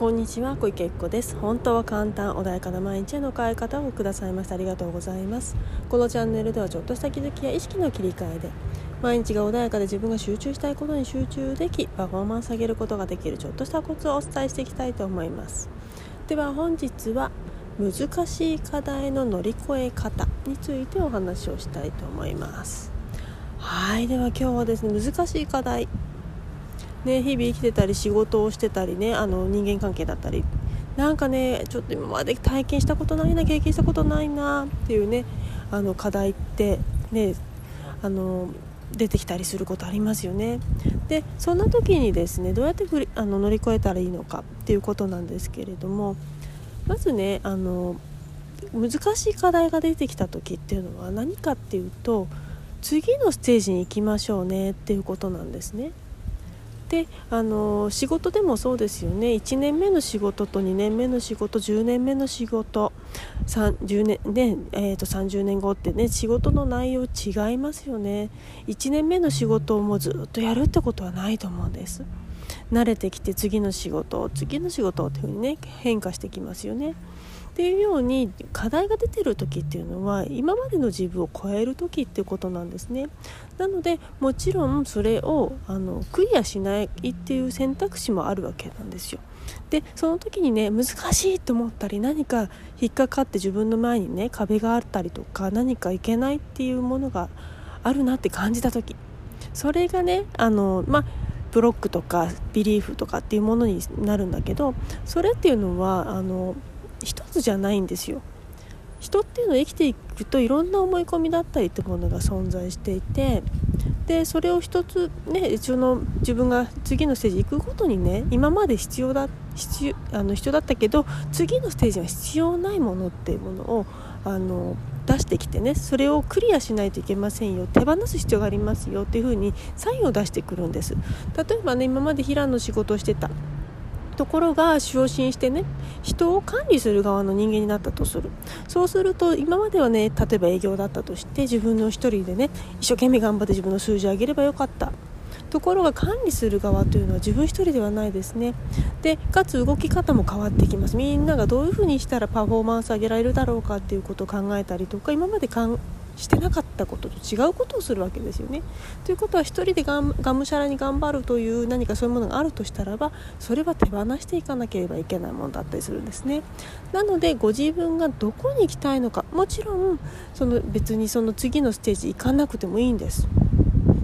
こんにちは、小池恵子です。本当は簡単、穏やかな毎日への変え方をくださいましたありがとうございます。このチャンネルではちょっとした気づきや意識の切り替えで毎日が穏やかで自分が集中したいことに集中でき、パフォーマンス上げることができるちょっとしたコツをお伝えしていきたいと思います。では本日は難しい課題の乗り越え方についてお話をしたいと思います。はい、では今日はですね、難しい課題ね、日々生きてたり仕事をしてたりね、人間関係だったりなんかね、ちょっと今まで体験したことないな、経験したことないなっていうね、課題ってね、出てきたりすることありますよね。でそんな時にですね、どうやって乗り越えたらいいのかっていうことなんですけれども、まずね、難しい課題が出てきた時っていうのは何かっていうと、次のステージに行きましょうねっていうことなんですね。で仕事でもそうですよね。1年目の仕事と2年目の仕事、10年目の仕事、30年後ってね、仕事の内容違いますよね。1年目の仕事をもうずっとやるってことはないと思うんです。慣れてきて次の仕事っていう風にね、変化してきますよね。っていうように課題が出てる時っていうのは今までの自分を超える時っていうことなんですね。なのでもちろんそれをクリアしないっていう選択肢もあるわけなんですよ。でその時にね、難しいと思ったり何か引っかかって自分の前にね、壁があったりとか何かいけないっていうものがあるなって感じた時、それがねブロックとかビリーフとかっていうものになるんだけど、それっていうのは一つじゃないんですよ。人っていうのは生きていくといろんな思い込みだったりってものが存在していて、でそれを一つね、自分が次のステージ行くごとにね、今まで必要だったけど次のステージは必要ないものっていうものを出してきてね、それをクリアしないといけませんよ、手放す必要がありますよっていう風にサインを出してくるんです。例えばね、今まで平野の仕事をしてたところが昇進してね、人を管理する側の人間になったとする。そうすると今まではね、例えば営業だったとして、自分の一人でね、一生懸命頑張って自分の数字を上げればよかったところが、管理する側というのは自分一人ではないですね。でかつ動き方も変わってきます。みんながどういうふうにしたらパフォーマンス上げられるだろうかっていうことを考えたりとか、今までしてなかったことと違うことをするわけですよね。ということは一人でがむしゃらに頑張るという何かそういうものがあるとしたらば、それは手放していかなければいけないものだったりするんですね。なのでご自分がどこに行きたいのか、もちろん別にその次のステージ行かなくてもいいんです。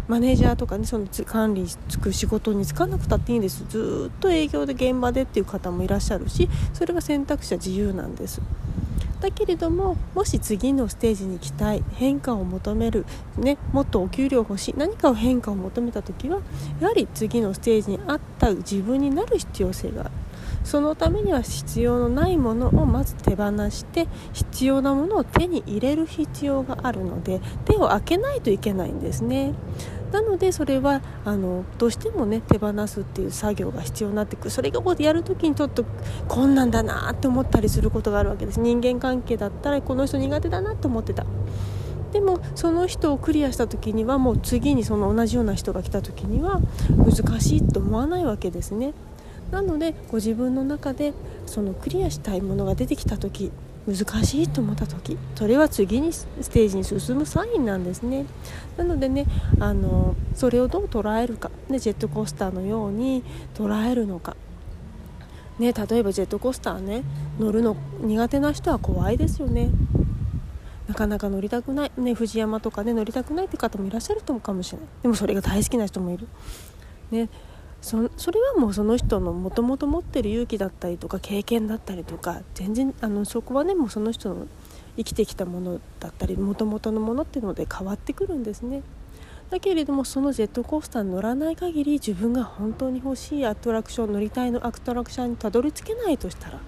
マネージャーとかね、管理つく仕事に就かなくたっていいんです。ずっと営業で現場でっていう方もいらっしゃるし、それは選択肢は自由なんです。だけれども、もし次のステージに行きたい、変化を求める、ね、もっとお給料欲しい、何かを変化を求めたときは、やはり次のステージに合った自分になる必要性がある。そのためには必要のないものをまず手放して、必要なものを手に入れる必要があるので、手を開けないといけないんですね。なのでそれはどうしてもね、手放すっていう作業が必要になってくる。それがこうやるときにちょっと困難だなって思ったりすることがあるわけです。人間関係だったらこの人苦手だなと思ってた、でもその人をクリアしたときにはもう次にその同じような人が来たときには難しいと思わないわけですね。なのでご自分の中でそのクリアしたいものが出てきたとき、難しいと思った時、それは次にステージに進むサインなんですね。なのでね、それをどう捉えるか、ね、ジェットコースターのように捉えるのか、ね、例えばジェットコースターね、乗るの苦手な人は怖いですよね。なかなか乗りたくない、ね、藤山とかね、乗りたくないって方もいらっしゃるかもしれない。でもそれが大好きな人もいる、ね、それはもうその人のもともと持ってる勇気だったりとか経験だったりとか、全然そこはね、もうその人の生きてきたものだったりもともとのものっていうので変わってくるんですね。だけれどもそのジェットコースターに乗らない限り、自分が本当に欲しいアトラクション、乗りたいのアトラクションにたどり着けないとしたら、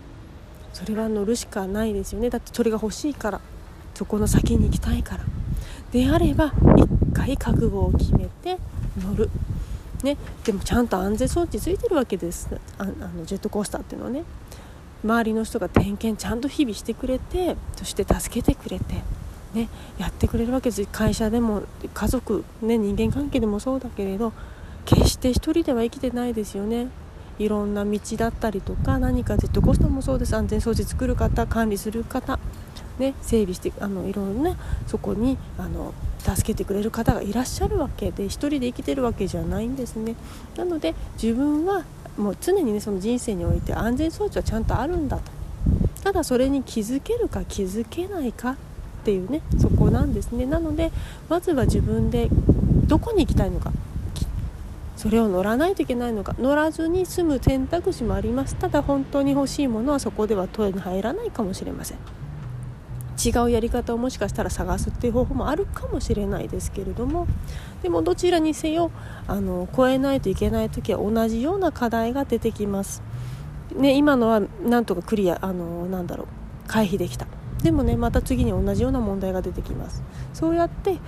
それは乗るしかないですよね。だってそれが欲しいから、そこの先に行きたいからであれば、一回覚悟を決めて乗るね、でもちゃんと安全装置ついてるわけです。ジェットコースターっていうのはね、周りの人が点検ちゃんと日々してくれて、そして助けてくれて、ね、やってくれるわけです。会社でも家族、ね、人間関係でもそうだけれど、決して一人では生きてないですよね。いろんな道だったりとか、何かジェットコースターもそうです、安全装置作る方、管理する方、ね、整備していろんな、ね、そこに助けてくれる方がいらっしゃるわけで、一人で生きてるわけじゃないんですね。なので自分はもう常にね、その人生において安全装置はちゃんとあるんだと、ただそれに気づけるか気づけないかっていうね、そこなんですね。なのでまずは自分でどこに行きたいのか、それを乗らないといけないのか、乗らずに済む選択肢もあります。ただ本当に欲しいものはそこでは手に入らないかもしれません。違うやり方をもしかしたら探すっていう方法もあるかもしれないですけれども、でもどちらにせよ越えないといけない時は同じような課題が出てきます、ね、今のはなんとかクリア回避できた。でもね、また次に同じような問題が出てきます。そうやって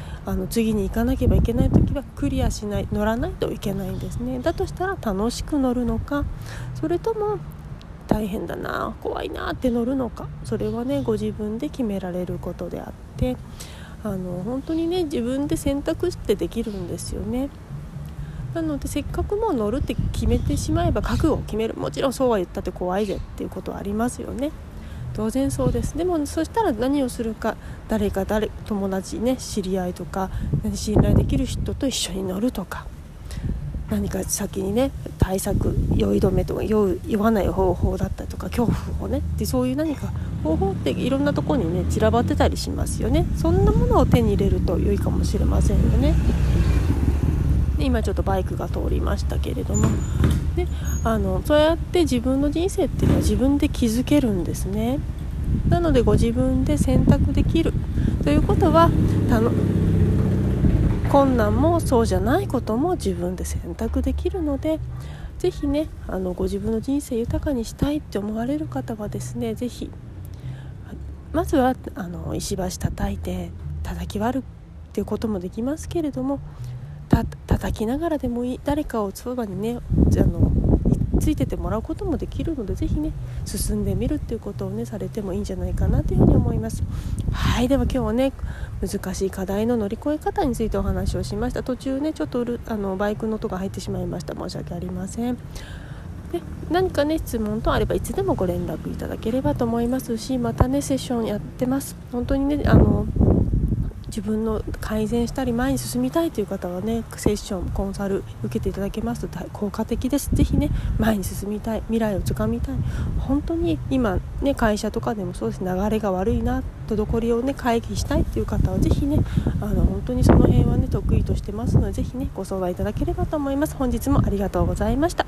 次に行かなければいけない時はクリアしない、乗らないといけないんですね。だとしたら楽しく乗るのか、それとも大変だな、怖いなって乗るのか、それはねご自分で決められることであって、本当にね自分で選択してできるんですよね。なのでせっかくもう乗るって決めてしまえば覚悟を決める、もちろんそうは言ったって怖いぜっていうことはありますよね、当然そうです。でもそしたら何をするか、友達ね、知り合いとか信頼できる人と一緒に乗るとか、何か先にね対策、酔い止めとか酔わない方法だったりとか、恐怖をねで、そういう何か方法っていろんなところにね散らばってたりしますよね。そんなものを手に入れると良いかもしれませんよね。今ちょっとバイクが通りましたけれども、でそうやって自分の人生っていうのは自分で気づけるんですね。なのでご自分で選択できるということは、困難もそうじゃないことも自分で選択できるので、ぜひねご自分の人生豊かにしたいって思われる方はですね、ぜひまずは石橋叩き割るっていうこともできますけれども、叩きながらでもいい、誰かをそばにねついててもらうこともできるので、ぜひね進んでみるっていうことをねされてもいいんじゃないかなというふうに思います。はい、では今日はね難しい課題の乗り越え方についてお話をしました。途中ねちょっとバイクの音が入ってしまいました。申し訳ありません。で何かね質問等あればいつでもご連絡いただければと思いますし、またねセッションやってます。本当にね自分の改善したり前に進みたいという方はねセッション、コンサル受けていただけますと効果的です。ぜひね前に進みたい、未来をつかみたい、本当に今ね会社とかでもそうです、流れが悪いな、滞りをね回避したいという方はぜひね本当にその辺はね得意としてますので、ぜひねご相談いただければと思います。本日もありがとうございました。